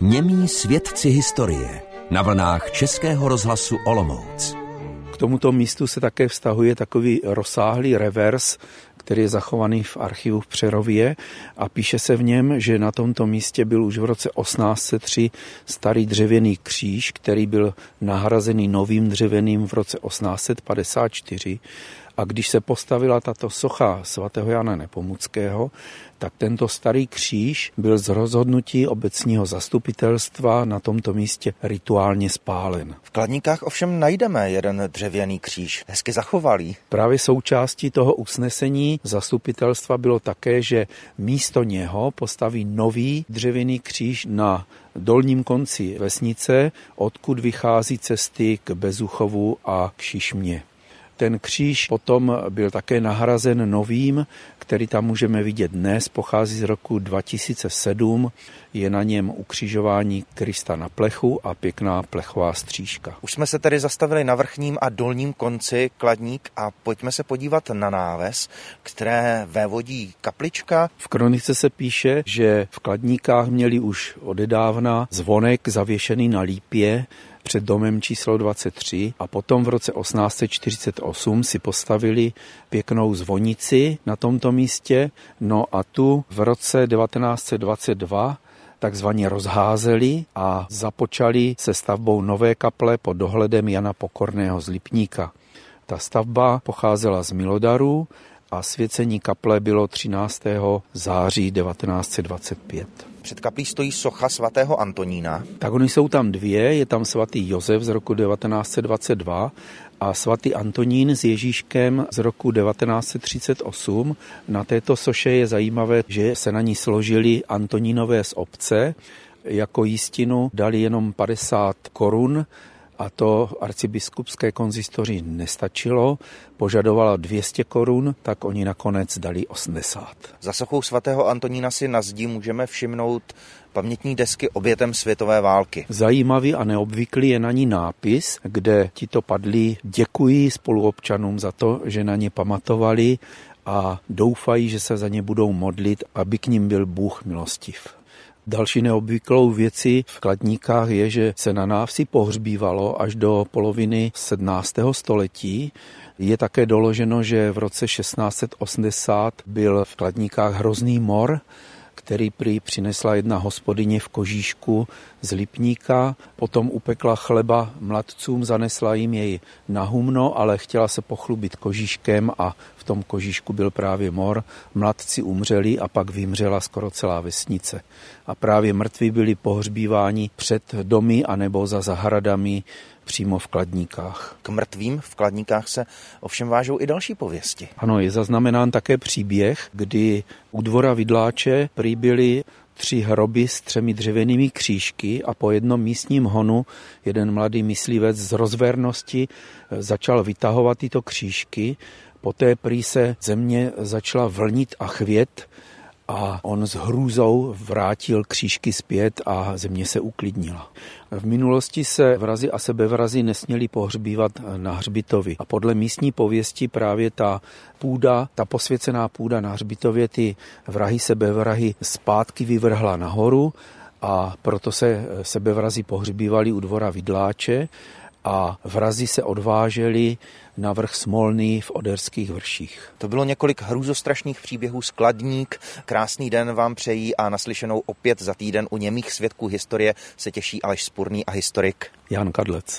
Němí svědci historie na vlnách Českého rozhlasu Olomouc. K tomuto místu se také vztahuje takový rozsáhlý revers, který je zachovaný v archivu v Přerově a píše se v něm, že na tomto místě byl už v roce 1803 starý dřevěný kříž, který byl nahrazený novým dřevěným v roce 1854. A když se postavila tato socha svatého Jana Nepomuckého, tak tento starý kříž byl z rozhodnutí obecního zastupitelstva na tomto místě rituálně spálen. V Kladníkách ovšem najdeme jeden dřevěný kříž, hezky zachovalý. Právě součástí toho usnesení zastupitelstva bylo také, že místo něho postaví nový dřevěný kříž na dolním konci vesnice, odkud vychází cesty k Bezuchovu a k Šišmě. Ten kříž potom byl také nahrazen novým, který tam můžeme vidět dnes, pochází z roku 2007, je na něm ukřižování Krista na plechu a pěkná plechová stříška. Už jsme se tady zastavili na vrchním a dolním konci Kladník a pojďme se podívat na náves, které vévodí kaplička. V kronice se píše, že v Kladníkách měli už odedávna zvonek zavěšený na lípě před domem číslo 23 a potom v roce 1848 si postavili pěknou zvonici na tomto místě, no a tu v roce 1922 takzvaně rozházeli a započali se stavbou nové kaple pod dohledem Jana Pokorného z Lipníka. Ta stavba pocházela z Milodarů a svěcení kaple bylo 13. září 1925. Před kaplí stojí socha svatého Antonína. Tak oni jsou tam dvě, je tam svatý Josef z roku 1922 a svatý Antonín s Ježíškem z roku 1938. Na této soše je zajímavé, že se na ní složili Antonínové z obce, jako jistinu dali jenom 50 korun, a to arcibiskupské konzistoři nestačilo, požadovala 200 korun, tak oni nakonec dali 80. Za sochou svatého Antonína si na zdi můžeme všimnout pamětní desky obětem světové války. Zajímavý a neobvyklý je na ní nápis, kde tito padlí děkují spoluobčanům za to, že na ně pamatovali a doufají, že se za ně budou modlit, aby k nim byl Bůh milostiv. Další neobvyklou věcí v Kladníkách je, že se na návsi pohřbívalo až do poloviny 17. století. Je také doloženo, že v roce 1680 byl v Kladníkách hrozný mor, který prý přinesla jedna hospodyně v kožíšku z Lipníka. Potom upekla chleba mladcům, zanesla jim jej na humno, ale chtěla se pochlubit kožíškem a v tom kožíšku byl právě mor. Mladci umřeli a pak vymřela skoro celá vesnice. A právě mrtví byli pohřbíváni před domy anebo za zahradami přímo v Kladníkách. K mrtvým v Kladníkách se ovšem vážou i další pověsti. Ano, je zaznamenán také příběh, kdy u dvora Vydláče prý byly 3 hroby s 3 dřevěnými křížky a po jednom místním honu jeden mladý myslivec z rozvernosti začal vytahovat tyto křížky. Poté prý se země začala vlnit a chvět a on s hrůzou vrátil křížky zpět a země se uklidnila. V minulosti se vrazi a sebevrazi nesměli pohřbívat na hřbitově. A podle místní pověsti právě ta posvěcená půda na hřbitově ty vrahy sebevrahy zpátky vyvrhla nahoru a proto se sebevrazi pohřbívali u dvora Vydláče a vrazi se odváželi na vrch Smolný v Oderských vrších. To bylo několik hrůzostrašných příběhů z Kladník. Krásný den vám přejí a naslyšenou opět za týden u Němých svědků historie se těší Aleš Spurný a historik Jan Kadlec.